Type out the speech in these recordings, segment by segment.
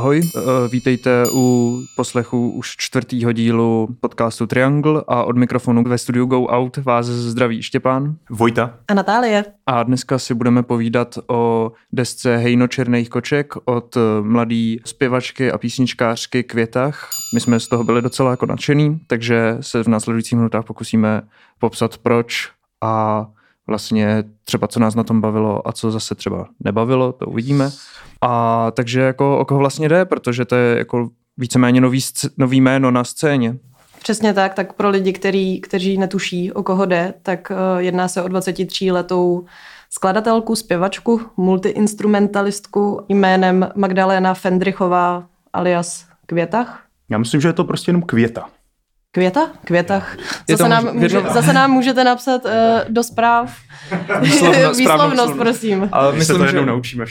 Ahoj, vítejte u poslechu už 4. dílu podcastu Triangle a od mikrofonu ve studiu Go Out vás zdraví Štěpán, Vojta a Natálie. A dneska si budeme povídat o desce Hejno černých koček od mladé zpěvačky a písničkářky Květách. My jsme z toho byli docela jako nadšený, takže se v následujících minutách pokusíme popsat proč a vlastně třeba co nás na tom bavilo a co zase třeba nebavilo, to uvidíme. A takže jako o koho vlastně jde, protože to je jako víceméně nový jméno na scéně. Přesně tak, tak pro lidi, kteří netuší, o koho jde, tak jedná se o 23letou skladatelku, zpěvačku, multiinstrumentalistku jménem Magdalena Fendrichová alias Květach. Já myslím, že je to prostě jenom Květa. Květa? Květách. Zase nám můžete napsat do zpráv výslovnost, prosím. Ale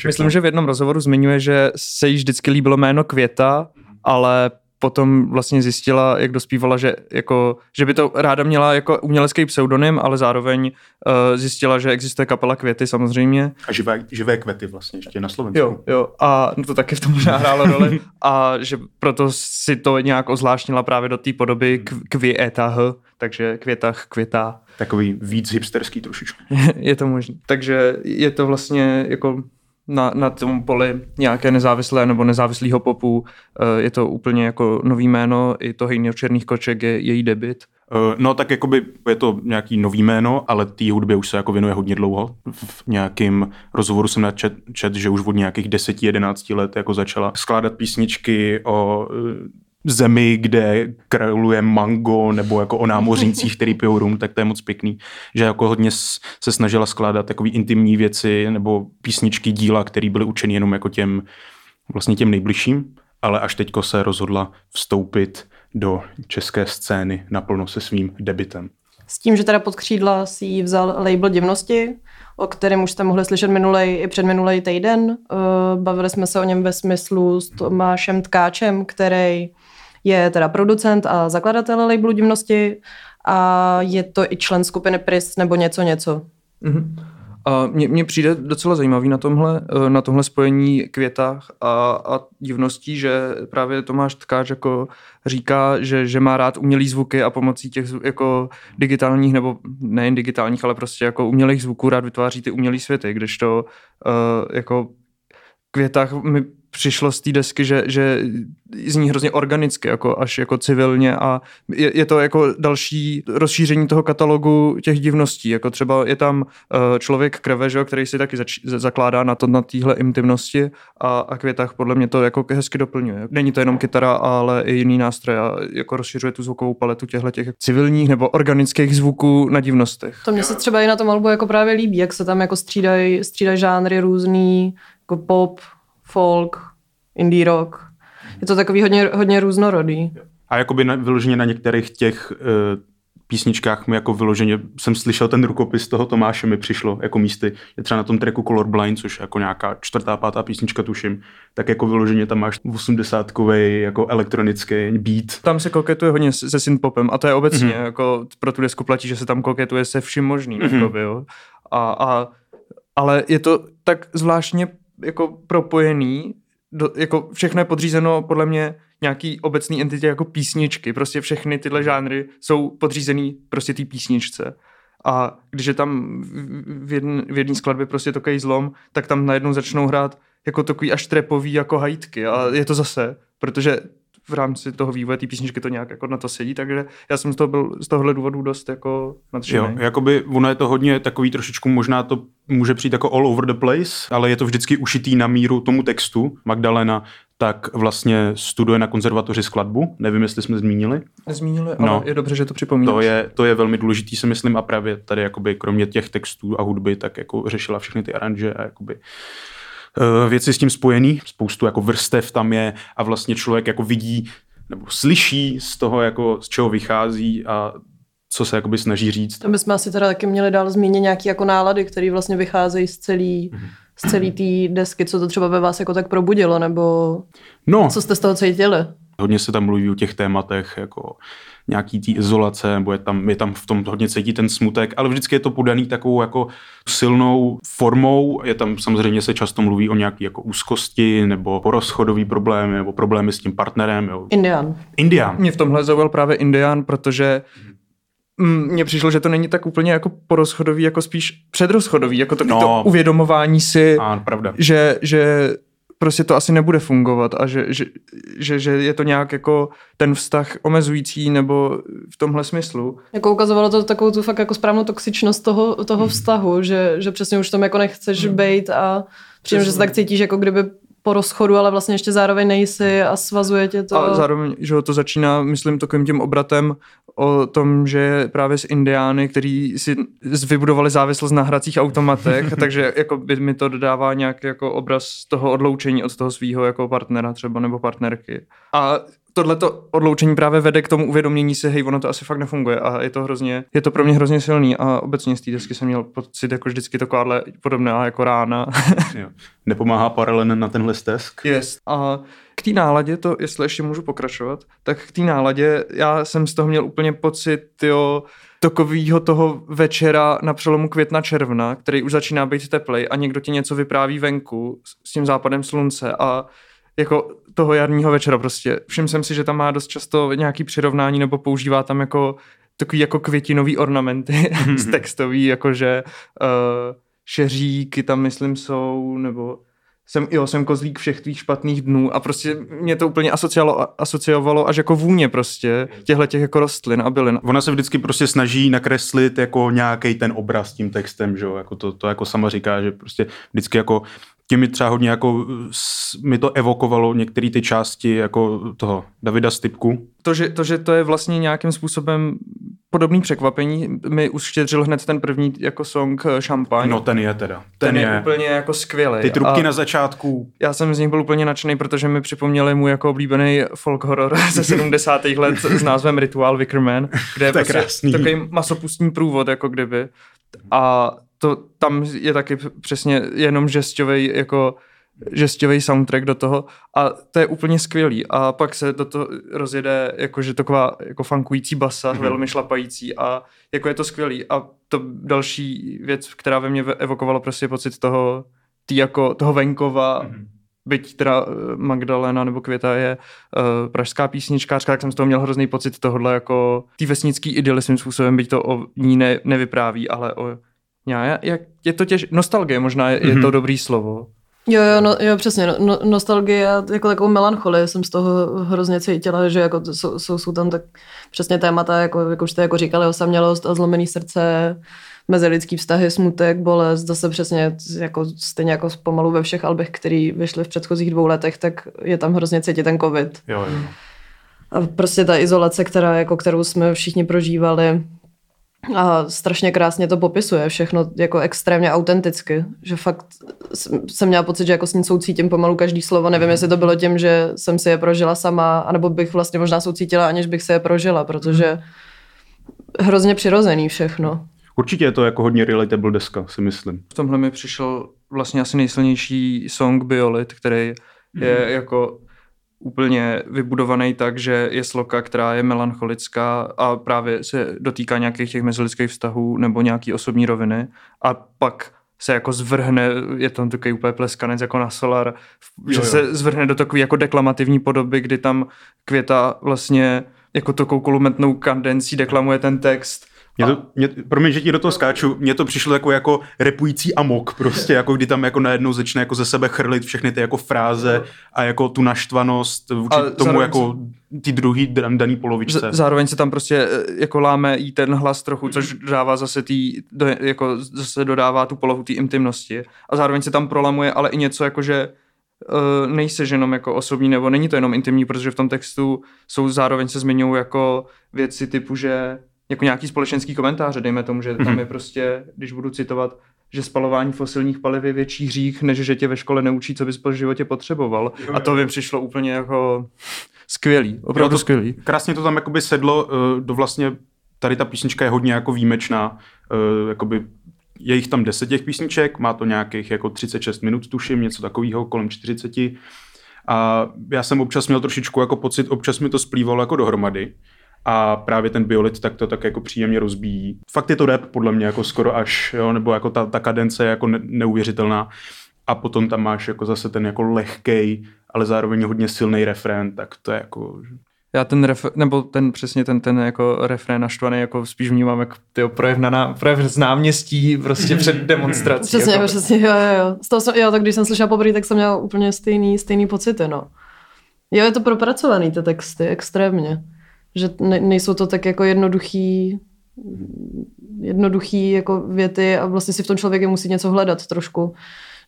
myslím, že v jednom rozhovoru zmiňuje, že se jí vždycky líbilo jméno Květa, ale potom vlastně zjistila, jak dospívala, že by to ráda měla jako umělecký pseudonym, ale zároveň zjistila, že existuje kapela Květy samozřejmě. A živé květy vlastně ještě na Slovensku. Jo, a no to taky v tom hrálo roli. A že proto si to nějak ozvláštnila právě do té podoby Květah, takže Květách, Květá. Takový víc hipsterský trošičku. Je to možné. Takže je to vlastně jako na tom poli nějaké nezávislé nebo nezávislého popu. Je to úplně jako nový jméno, i to Hejno černých koček je její debut. No tak jakoby je to nějaký nový jméno, ale té hudbě už se jako věnuje hodně dlouho. V nějakém rozhovoru jsem načet, že už od nějakých 10-11 let jako začala skládat písničky o zemi, kde králuje mango, nebo jako o námořnících, který pijou rum, tak to je moc pěkný. Že jako hodně se snažila skládat takový intimní věci nebo písničky, díla, které byly učeny jenom jako těm nejbližším, ale až teďko se rozhodla vstoupit do české scény naplno se svým debutem. S tím, že teda pod křídla si ji vzal label Divnosti, o kterém už jste mohli slyšet minulej i předminulej týden. Bavili jsme se o něm ve smyslu s Tomášem Tkáčem, který je teda producent a zakladatel labelu Divnosti a je to i člen skupiny Pris nebo něco. Mm-hmm. A mně přijde docela zajímavý na tomhle spojení Květách a Divností, že právě Tomáš Tkář jako říká, že má rád umělý zvuky a pomocí těch jako digitálních nebo nejen digitálních, ale prostě jako umělých zvuků rád vytváří ty umělý světy, kdežto jako Květách mi přišlo z té desky, že zní hrozně organicky, jako až jako civilně a je to jako další rozšíření toho katalogu těch Divností. Jako třeba je tam člověk krve, že, který si taky zakládá na téhle intimnosti a Květách podle mě to jako hezky doplňuje. Není to jenom kytara, ale i jiný nástroj a jako rozšiřuje tu zvukovou paletu těchto těch civilních nebo organických zvuků na Divnostech. To mě se třeba i na tom albu jako právě líbí, jak se tam jako střídají žánry různý, jako pop, folk, indie rock. Je to takový hodně různorodý. A jakoby vyloženě na některých těch písničkách mi jako vyloženě jsem slyšel ten rukopis toho Tomáše, mi přišlo jako místy. Je třeba na tom tracku Colorblind, což jako nějaká 4., 5. písnička tuším, tak jako vyloženě tam máš 80kovej jako elektronický beat. Tam se koketuje hodně se synthpopem a to je obecně jako pro tu desku platí, že se tam koketuje se vším možným, jakoby, jo. Ale je to tak zvláštně jako propojený, jako všechno je podřízeno podle mě nějaký obecný entitě jako písničky, prostě všechny tyhle žánry jsou podřízený prostě té písničce a když je tam v jedné skladbě prostě takový zlom, tak tam najednou začnou hrát jako takový až trapový jako hajtky a je to zase, protože v rámci toho vývoje té písničky to nějak jako na to sedí, takže já jsem byl z tohohle důvodu dost jako nadšený. Jo, jakoby ono je to hodně takový trošičku, možná to může přijít jako all over the place, ale je to vždycky ušitý na míru tomu textu. Magdalena tak vlastně studuje na konzervatoři skladbu, nevím, jestli jsme zmínili. Zmínili, ale no, je dobře, že to připomínáš. To je velmi důležitý, si myslím, a právě tady jakoby kromě těch textů a hudby tak jako řešila všechny ty aranže a jakoby věci s tím spojený, spoustu jako vrstev tam je a vlastně člověk jako vidí nebo slyší z toho, jako z čeho vychází a co se jakoby snaží říct. To bychom asi teda taky měli dál zmínit nějaké jako nálady, které vlastně vycházejí z celý té desky, co to třeba ve vás jako tak probudilo, nebo no, co jste z toho cítili? Hodně se tam mluví o těch tématech, jako nějaký té izolace, nebo je tam v tom hodně cítí ten smutek, ale vždycky je to podaný takovou jako silnou formou. Je tam samozřejmě se často mluví o nějaké jako úzkosti, nebo porozchodové problémy, nebo problémy s tím partnerem. Jo. Indian. Mě v tomhle zaujal právě Indian, protože mně přišlo, že to není tak úplně jako porozchodový, jako spíš předrozchodový, jako to, to uvědomování si, že prostě to asi nebude fungovat a že je to nějak jako ten vztah omezující nebo v tomhle smyslu. Jako ukazovalo to takovou tu fakt jako správnou toxičnost toho vztahu, že přesně už tam jako nechceš bejt a přijím, že se tak cítíš, jako kdyby po rozchodu, ale vlastně ještě zároveň nejsi a svazuje tě to. A zároveň, že to začíná, myslím, takovým tím obratem o tom, že právě z Indiány, který si vybudovali závislost na hracích automatech, takže jako by mi to dodává nějaký jako obraz toho odloučení od toho svého jako partnera třeba nebo partnerky. A tohleto odloučení právě vede k tomu uvědomění si, hej, ono to asi fakt nefunguje a je to pro mě hrozně silný a obecně z té desky jsem měl pocit jako vždycky takováhle podobná jako rána. Nepomáhá paralelen na tenhle stesk? Yes. A k té náladě, to jestli ještě můžu pokračovat, tak k té náladě já jsem z toho měl úplně pocit, takovýho toho večera na přelomu května června, který už začíná být teplej a někdo ti něco vypráví venku s tím západem slunce a jako toho jarního večera prostě. Všiml jsem si, že tam má dost často nějaký přirovnání nebo používá tam jako takový jako květinový ornamenty z textový, jakože šeříky tam myslím jsou, nebo jsem kozlík všech tvých špatných dnů a prostě mě to úplně asociovalo až jako vůně prostě těch jako rostlin a bylin. Ona se vždycky prostě snaží nakreslit jako nějaký ten obraz tím textem, že jo, jako to jako sama říká, že prostě vždycky jako tím mi třeba hodně jako mi to evokovalo některé ty části jako toho Davida Stypku. To, že to je vlastně nějakým způsobem podobný překvapení, mi uštědřil hned ten první jako song Champagne. No ten je teda. Ten je úplně jako skvělej. Ty trubky na začátku. Já jsem z nich byl úplně nadšený, protože mi připomněli můj jako oblíbený folk horor ze 70. let s názvem Ritual Vickerman, kde je prostě krásný. Takový masopustní průvod, jako kdyby. A to tam je taky přesně jenom žestový soundtrack do toho a to je úplně skvělý a pak se do toho rozjede jakože taková jako funkující basa, velmi šlapající a jako je to skvělý a to další věc, která ve mně evokovala prostě pocit toho venkova, byť teda Magdalena nebo Květa je pražská písničkářka, tak jsem z toho měl hrozný pocit tohohle jako tý vesnický idyly svým způsobem, byť to o ní nevypráví, ale o je to nostalgie možná je to dobrý slovo. Jo, přesně. Nostalgie a jako takovou melancholii jsem z toho hrozně cítila, že jako jsou tam tak přesně témata, jako už jste jako říkali, osamělost a zlomený srdce, mezilidský vztahy, smutek, bolest, zase přesně jako stejně jako pomalu ve všech albech, který vyšly v předchozích 2 letech, tak je tam hrozně cítit ten covid. Jo. A prostě ta izolace, kterou jsme všichni prožívali, a strašně krásně to popisuje všechno jako extrémně autenticky, že fakt jsem měla pocit, že jako s ní soucítím pomalu každý slovo, nevím, jestli to bylo tím, že jsem si je prožila sama, anebo bych vlastně možná soucítila, aniž bych si je prožila, protože hrozně přirozený všechno. Určitě je to jako hodně relatable deska, si myslím. V tomhle mi přišel vlastně asi nejsilnější song Biolit, který je jako úplně vybudovaný tak, že je sloka, která je melancholická a právě se dotýká nějakých těch mezilidských vztahů nebo nějaký osobní roviny a pak se jako zvrhne, je tam takový úplně pleskanec jako na solar, že se zvrhne do takové jako deklamativní podoby, kdy tam Květa vlastně jako takovou kolumentnou kandencí deklamuje ten text. Promiň, že ti do toho skáču, mně to přišlo jako repující amok prostě, jako kdy tam jako najednou začne jako ze sebe chrlit všechny ty jako fráze a jako tu naštvanost vůči tomu jako ty druhý daný polovičce. Zároveň se tam prostě jako láme i ten hlas trochu, což dává zase zase dodává tu polohu té intimnosti a zároveň se tam prolamuje ale i něco jako, že nejseš jenom jako osobní, nebo není to jenom intimní, protože v tom textu zároveň se zmiňují jako věci typu, že jako nějaký společenský komentáře, dejme tomu, že tam je prostě, když budu citovat, že spalování fosilních paliv je větší hřích, než že tě ve škole neučí, co bys po životě potřeboval. A to mi přišlo úplně jako skvělý, opravdu skvělý. Krásně to tam jakoby sedlo, do vlastně, tady ta písnička je hodně jako výjimečná, jakoby je jich tam 10 těch písniček, má to nějakých jako 36 minut, tuším, něco takového kolem 40. A já jsem občas měl trošičku jako pocit, občas mi to splývalo jako dohromady. A právě ten Biolit tak to tak jako příjemně rozbíjí. Fakt je to rap podle mě jako skoro až, jo, nebo jako ta kadence je jako neuvěřitelná. A potom tam máš jako zase ten jako lehkej, ale zároveň hodně silný refrén, tak to je jako... Já ten refrén naštvaný jako spíš vnímám jako projev z náměstí prostě před demonstrací. Přesně, jo. Z toho tak když jsem slyšela poprvé, tak jsem měla úplně stejný pocity, no. Jo, je to propracovaný ty texty, extrémně. Že nejsou to tak jako jednoduchý jako věty a vlastně si v tom člověk musí něco hledat trošku.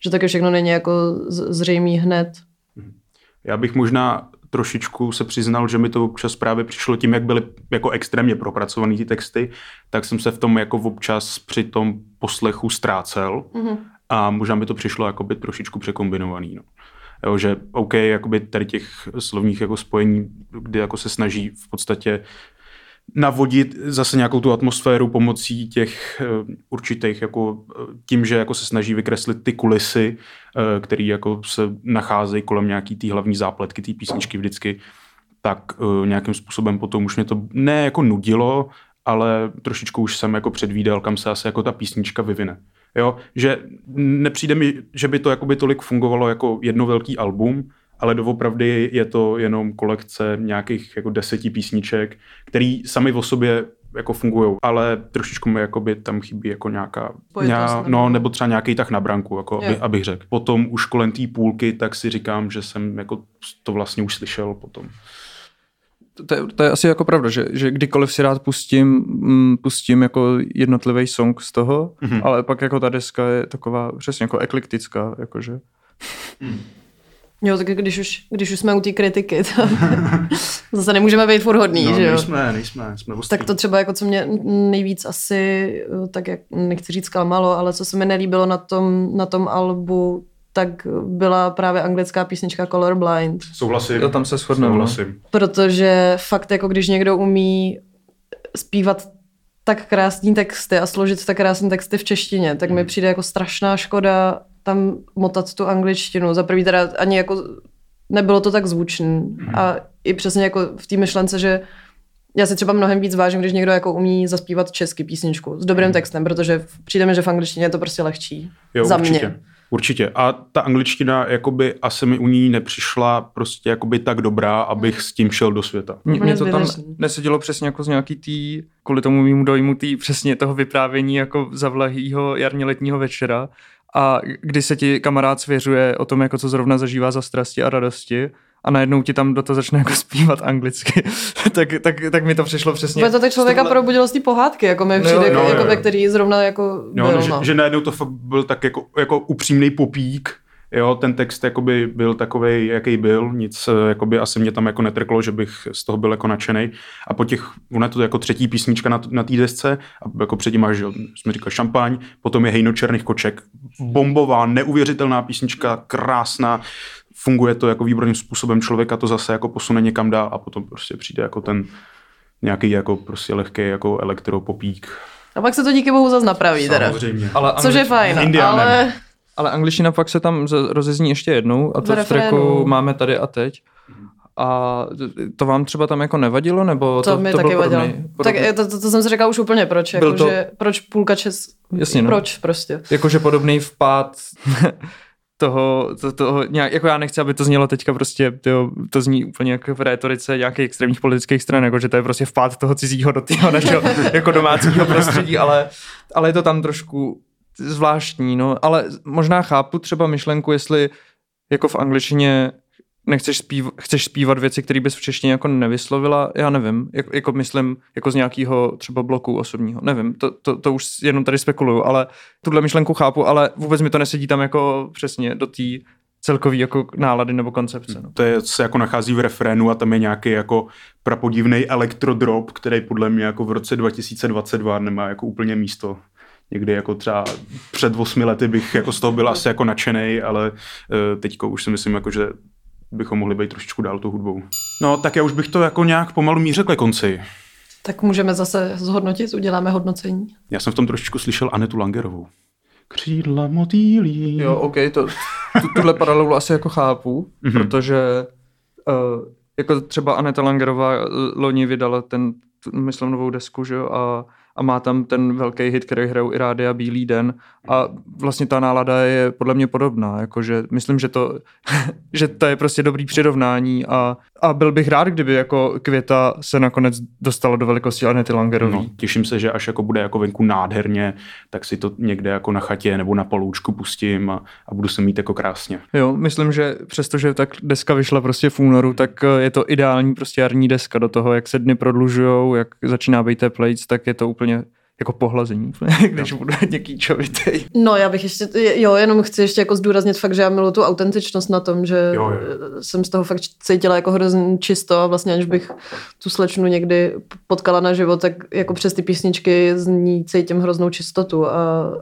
Že taky všechno není jako zřejmý hned. Já bych možná trošičku se přiznal, že mi to občas právě přišlo tím, jak byly jako extrémně propracovaný ty texty, tak jsem se v tom jako občas při tom poslechu ztrácel a možná mi to přišlo jakoby trošičku překombinovaný. No. Jo, že OK, jakoby tady těch slovních jako spojení, kdy jako se snaží v podstatě navodit zase nějakou tu atmosféru pomocí těch určitých, jako tím, že jako se snaží vykreslit ty kulisy, které jako se nacházejí kolem nějaký té hlavní zápletky, té písničky vždycky, tak nějakým způsobem potom už mě to ne jako nudilo, ale trošičku už jsem jako předvídal, kam se asi jako ta písnička vyvine. Jo? Že nepřijde mi, že by to jakoby tolik fungovalo jako jedno velký album, ale doopravdy je to jenom kolekce nějakých jako 10 písniček, které sami o sobě jako fungujou, ale trošičku mi jakoby tam chybí jako nějaká, nebo třeba nějaký tah na branku, jako abych řekl. Potom už kolem té půlky, tak si říkám, že jsem jako to vlastně už slyšel potom. To je asi jako pravda, že kdykoliv si rád pustím jako jednotlivý song z toho, ale pak jako ta deska je taková přesně jako eklektická, jakože. Jo, tak když už jsme u té kritiky, tak zase nemůžeme být furt hodný, že jo? Nejsme ostrý. Tak to třeba jako, co mě nejvíc asi, tak jak nechci říct zklamalo, ale co se mi nelíbilo na tom albu, tak byla právě anglická písnička Colorblind. Souhlasím. Jo, tam se shodneme. Protože fakt jako, když někdo umí zpívat tak krásný texty a složit tak krásný texty v češtině, tak mi přijde jako strašná škoda tam motat tu angličtinu. Za první teda ani jako nebylo to tak zvučný. A i přesně jako v té myšlence, že já si třeba mnohem víc vážím, když někdo jako umí zaspívat česky písničku s dobrým textem, protože přijde mi, že v angličtině je to prostě lehčí. Jo, za určitě. Mě. Určitě. A ta angličtina jakoby asi mi u ní nepřišla prostě jakoby tak dobrá, abych s tím šel do světa. Mně to tam nesedělo přesně jako z nějaký tý, kvůli tomu mýmu dojmu tý přesně toho vyprávění jako zavlahýho jarně letního večera. A kdy se ti kamarád svěřuje o tom, jako co zrovna zažívá za strasti a radosti a najednou ti tam do toho začne jako zpívat anglicky, tak mi to přišlo přesně. To tak člověka probudilo z té pohádky, jako mi přijde, ve který zrovna jako byl. Že najednou to byl tak jako upřímný popík, jo, ten text jakoby byl takovej, jaký byl, nic jakoby asi mě tam jako netrklo, že bych z toho byl jako nadšenej. A po těch, ona to jako třetí písnička na té desce, a jako předtím máš, že jsme říkali Champagne, potom je Hejno černých koček, bombová, neuvěřitelná písnička, krásná, funguje to jako výborným způsobem, člověka to zase jako posune někam dál a potom prostě přijde jako ten nějaký jako prostě lehký jako elektropopík. A pak se to díky bohu zase napraví teda. Což je fajn, Indianem. Ale angličtina pak se tam rozezní ještě jednou a to v tracku Máme tady a teď. A to vám třeba tam jako nevadilo? Nebo to mi taky vadilo. Tak to jsem si říkala už úplně proč. Jako, to... že proč půlka čes... Jasně, proč prostě. Jakože podobný vpád toho nějak, jako já nechci, aby to znělo teďka prostě, to zní úplně jako v rétorice nějakých extrémních politických stran, jako že to je prostě vpád toho cizího do toho našeho jako domácího prostředí, ale je to tam trošku zvláštní, no, ale možná chápu třeba myšlenku, jestli jako v angličtině chceš zpívat věci, které bys v češtině jako nevyslovila, já nevím, jako myslím, jako z nějakého třeba bloku osobního, nevím, to už jenom tady spekuluju, ale tuhle myšlenku chápu, ale vůbec mi to nesedí tam jako přesně do té celkový jako nálady nebo koncepce. No. To je, se jako nachází v refrénu a tam je nějaký jako prapodivnej elektrodrop, který podle mě jako v roce 2022 nemá jako úplně místo. Někdy jako třeba před 8 lety bych jako z toho byl asi jako nadšenej, ale teďko už si myslím, jako, že bychom mohli být trošičku dál tou hudbou. No tak já už bych to jako nějak pomalu mířil ke konci. Tak můžeme zase zhodnotit, uděláme hodnocení. Já jsem v tom trošičku slyšel Anetu Langerovou. Křídla motýlí. Jo, OK, to... tuhle paralelu asi jako chápu, protože jako třeba Aneta Langerová loni vydala ten, myslím, novou desku, že jo, a má tam ten velký hit, který hrajou i rádi a Bílý den. A vlastně ta nálada je podle mě podobná. Jakože myslím, že to, že to je prostě dobrý přirovnání a byl bych rád, kdyby jako Květa se nakonec dostala do velikosti Anety Langerové. No, těším se, že až jako bude jako venku nádherně, tak si to někde jako na chatě nebo na paloučku pustím a budu se mít jako krásně. Jo, myslím, že přestože tak deska vyšla prostě v únoru, tak je to ideální prostě jarní deska do toho, jak se dny prodlužujou, jak začíná být teplejc, tak je to úplně jako pohlazení, když budu něký čovitej. No já bych ještě, jo, jenom chci ještě jako zdůraznit fakt, že já miluji tu autentičnost na tom, že jo, jsem z toho fakt cítila jako hrozně čisto a vlastně aniž bych tu slečnu někdy potkala na život, tak jako přes ty písničky z ní cítím hroznou čistotu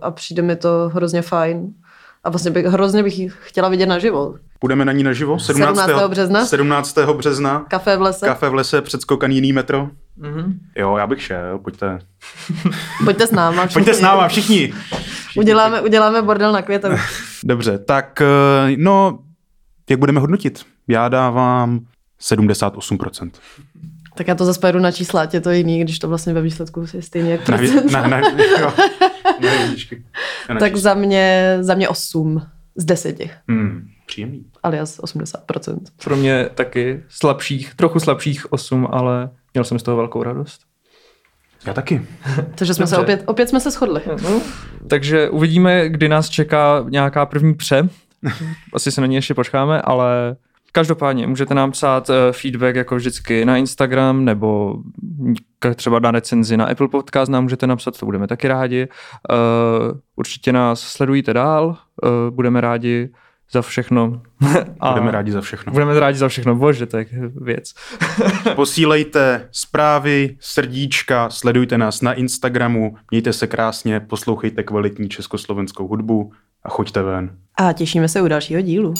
a přijde mi to hrozně fajn. A vlastně hrozně bych ji chtěla vidět naživo. Půjdeme na ní naživo? 17. března. Kafe v lese. Předskokan jiný metro. Mm-hmm. Jo, já bych šel, pojďte. Pojďte s náma. Všichni. Uděláme bordel na Květu. Dobře, tak no, jak budeme hodnotit? Já dávám 78%. Tak já to zase pojedu na čísla, je to jiný, když to vlastně ve výsledku je stejně jak procenta. Tak za mě 8 z 10. Příjemný. Alias 80%. Pro mě taky trochu slabších 8, ale měl jsem z toho velkou radost. Já taky. Takže jsme se opět jsme se shodli. No. Takže uvidíme, kdy nás čeká nějaká první pře. Asi se na ní ještě počkáme, ale... Každopádně můžete nám psát feedback jako vždycky na Instagram nebo třeba na recenzi na Apple Podcast nám můžete napsat, to budeme taky rádi. Určitě nás sledujte dál, budeme rádi za všechno. Bože, to je věc. Posílejte zprávy, srdíčka, sledujte nás na Instagramu, mějte se krásně, poslouchejte kvalitní československou hudbu a choďte ven. A těšíme se u dalšího dílu.